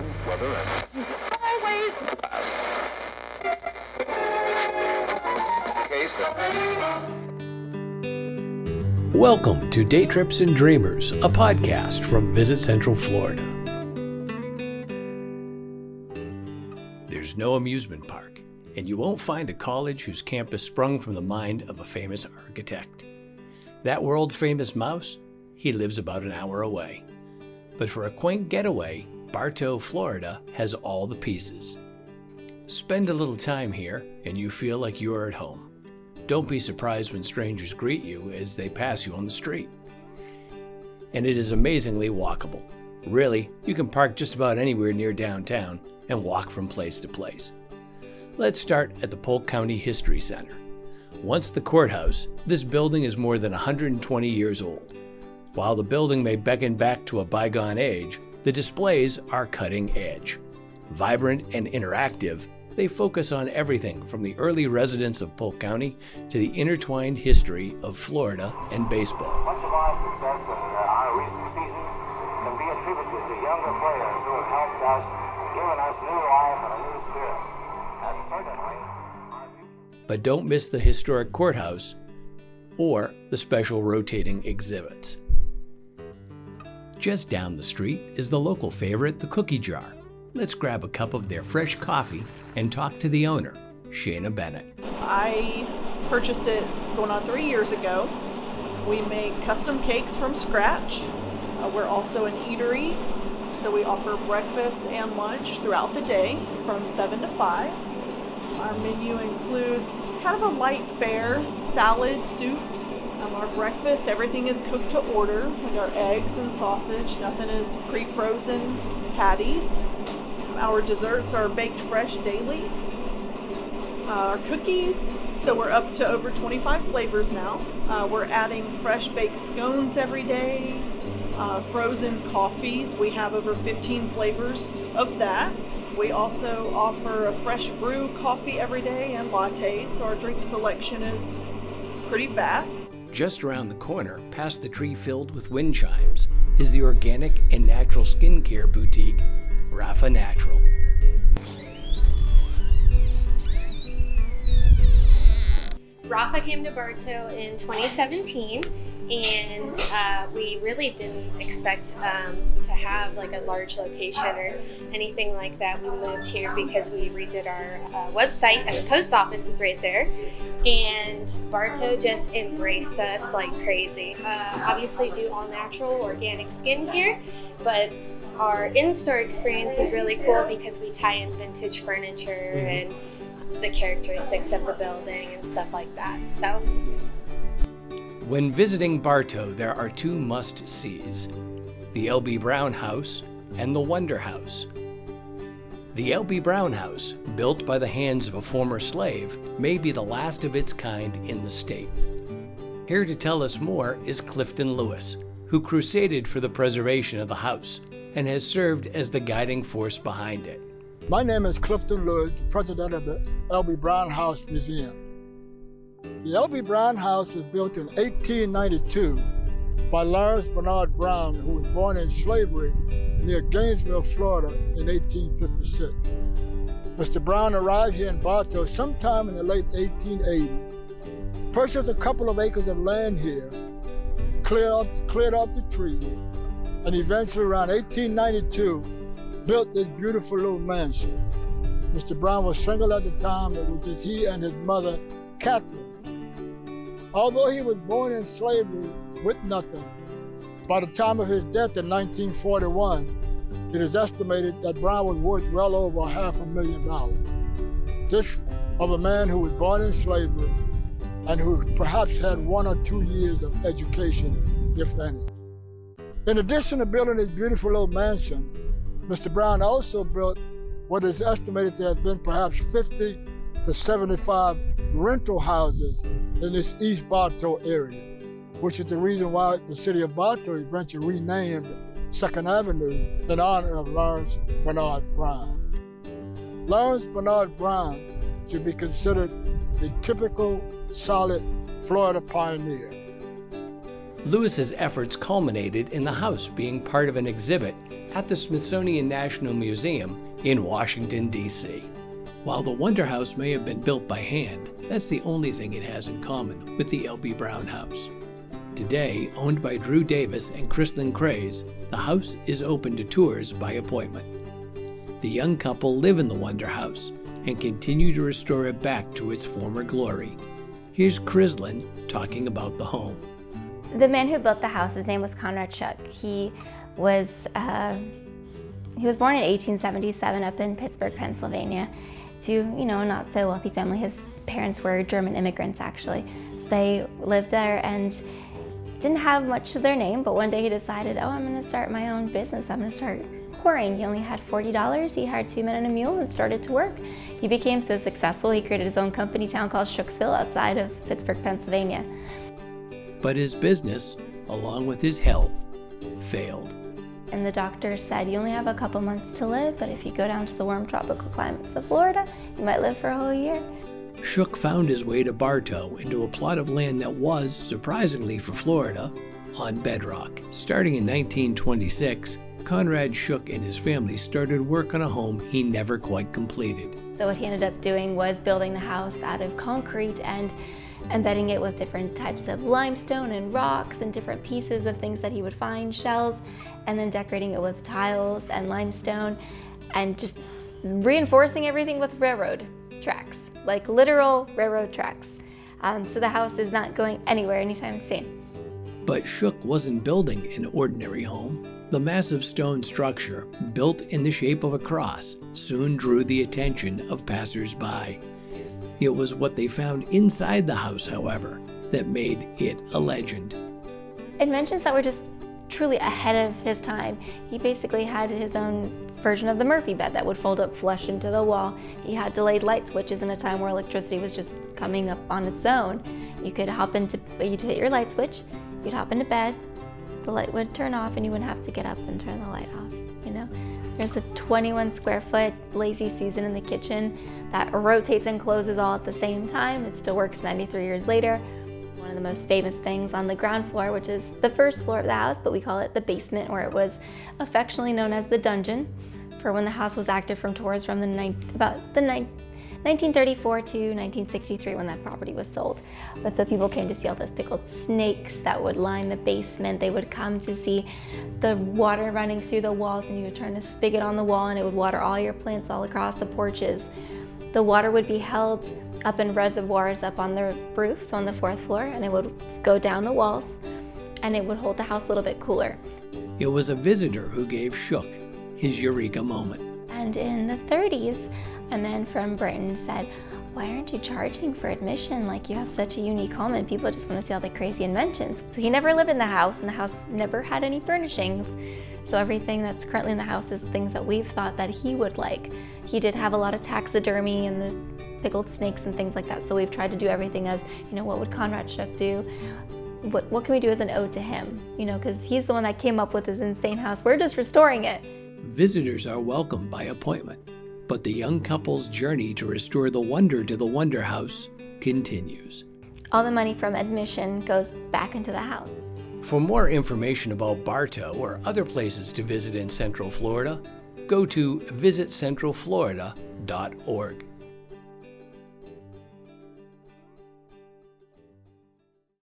time, weather, and highways to pass. Welcome to Day Trips and Dreamers, a podcast from Visit Central Florida. There's no amusement park, and you won't find a college whose campus sprung from the mind of a famous architect. That world-famous mouse, he lives about an hour away. But for a quaint getaway, Bartow, Florida has all the pieces. Spend a little time here and you feel like you are at home. Don't be surprised when strangers greet you as they pass you on the street. And it is amazingly walkable. Really, you can park just about anywhere near downtown and walk from place to place. Let's start at the Polk County History Center. Once the courthouse, this building is more than 120 years old. While the building may beckon back to a bygone age, the displays are cutting edge. Vibrant and interactive, they focus on everything from the early residents of Polk County to the intertwined history of Florida and baseball. Much of our success in our recent season can be attributed to younger players who have helped us, given us new life and a new spirit. And certainly... But don't miss the historic courthouse or the special rotating exhibits. Just down the street is the local favorite, the Cookie Jar. Let's grab a cup of their fresh coffee and talk to the owner, Shana Bennett. I purchased it going on 3 years ago. We make custom cakes from scratch. We're also an eatery, so we offer breakfast and lunch throughout the day from 7 to 5. Our menu includes kind of a light fare, salad, soups. Our breakfast, everything is cooked to order with our eggs and sausage. Nothing is pre-frozen patties. Our desserts are baked fresh daily. Our cookies, so we're up to over 25 flavors now. We're adding fresh baked scones every day. Frozen coffees, we have over 15 flavors of that. We also offer a fresh brew coffee every day and lattes, so our drink selection is pretty vast. Just around the corner, past the tree filled with wind chimes, is the organic and natural skincare boutique, Rafal Natural. Rafal came to Bartow in 2017, and we really didn't expect to have like a large location or anything like that. We moved here because we redid our website, and the post office is right there. And Bartow just embraced us like crazy. Obviously, do all natural, organic skincare, but our in-store experience is really cool because we tie in vintage furniture and the characteristics of the building and stuff like that. So, when visiting Bartow, there are two must-sees: the L.B. Brown House and the Wonder House. The L.B. Brown House, built by the hands of a former slave, may be the last of its kind in the state. Here to tell us more is Clifton Lewis, who crusaded for the preservation of the house and has served as the guiding force behind it. My name is Clifton Lewis, president of the L.B. Brown House Museum. The L.B. Brown House was built in 1892 by Lawrence Bernard Brown, who was born in slavery near Gainesville, Florida in 1856. Mr. Brown arrived here in Bartow sometime in the late 1880s, purchased a couple of acres of land here, cleared off the trees, and eventually around 1892, built this beautiful little mansion. Mr. Brown was single at the time. It was just he and his mother, Catherine. Although he was born in slavery with nothing, by the time of his death in 1941, it is estimated that Brown was worth well over $500,000. This of a man who was born in slavery and who perhaps had 1 or 2 years of education, if any. In addition to building this beautiful little mansion, Mr. Brown also built what is estimated there have been perhaps 50 to 75 rental houses in this East Bartow area, which is the reason why the city of Bartow eventually renamed 2nd Avenue in honor of Lawrence Bernard Brown. Lawrence Bernard Brown should be considered a typical, solid Florida pioneer. Lewis's efforts culminated in the house being part of an exhibit at the Smithsonian National Museum in Washington, D.C. While the Wonder House may have been built by hand, that's the only thing it has in common with the L.B. Brown House. Today, owned by Drew Davis and Chrislyn Craze, the house is open to tours by appointment. The young couple live in the Wonder House and continue to restore it back to its former glory. Here's Chrislyn talking about the home. The man who built the house, his name was Conrad Schuck. He was born in 1877 up in Pittsburgh, Pennsylvania, to a not so wealthy family. His parents were German immigrants, actually. So they lived there and didn't have much to their name, but one day he decided, I'm going to start my own business. I'm going to start pouring. He only had $40. He hired 2 men and a mule and started to work. He became so successful, he created his own company town called Schuchesville outside of Pittsburgh, Pennsylvania. But his business, along with his health, failed. And the doctor said, you only have a couple months to live, but if you go down to the warm tropical climates of Florida, you might live for a whole year. Schuck found his way to Bartow into a plot of land that was, surprisingly for Florida, on bedrock. Starting in 1926, Conrad Schuck and his family started work on a home he never quite completed. So what he ended up doing was building the house out of concrete and embedding it with different types of limestone and rocks and different pieces of things that he would find, shells, and then decorating it with tiles and limestone and just reinforcing everything with railroad tracks, like literal railroad tracks. So the house is not going anywhere anytime soon. But Schuck wasn't building an ordinary home. The massive stone structure, built in the shape of a cross, soon drew the attention of passers-by. It was what they found inside the house, however, that made it a legend. Inventions that were just truly ahead of his time. He basically had his own version of the Murphy bed that would fold up flush into the wall. He had delayed light switches in a time where electricity was just coming up on its own. You'd hit your light switch, you'd hop into bed, the light would turn off, and you wouldn't have to get up and turn the light off, There's a 21-square-foot Lazy Susan in the kitchen that rotates and closes all at the same time. It still works 93 years later. One of the most famous things on the ground floor, which is the first floor of the house, but we call it the basement, where it was affectionately known as the dungeon, for when the house was active from tours from about 1934 to 1963, when that property was sold. But so people came to see all those pickled snakes that would line the basement. They would come to see the water running through the walls, and you would turn a spigot on the wall and it would water all your plants all across the porches. The water would be held up in reservoirs up on the roof, so on the 4th floor, and it would go down the walls and it would hold the house a little bit cooler. It was a visitor who gave Schuck his eureka moment. And in the 30s, a man from Britain said, why aren't you charging for admission? Like, you have such a unique home and people just want to see all the crazy inventions. So he never lived in the house, and the house never had any furnishings. So everything that's currently in the house is things that we've thought that he would like. He did have a lot of taxidermy and the pickled snakes and things like that. So we've tried to do everything as, what would Conrad Schuck do? What can we do as an ode to him? Because he's the one that came up with this insane house. We're just restoring it. Visitors are welcome by appointment. But the young couple's journey to restore the wonder to the Wonder House continues. All the money from admission goes back into the house. For more information about Bartow or other places to visit in Central Florida, go to visitcentralflorida.org.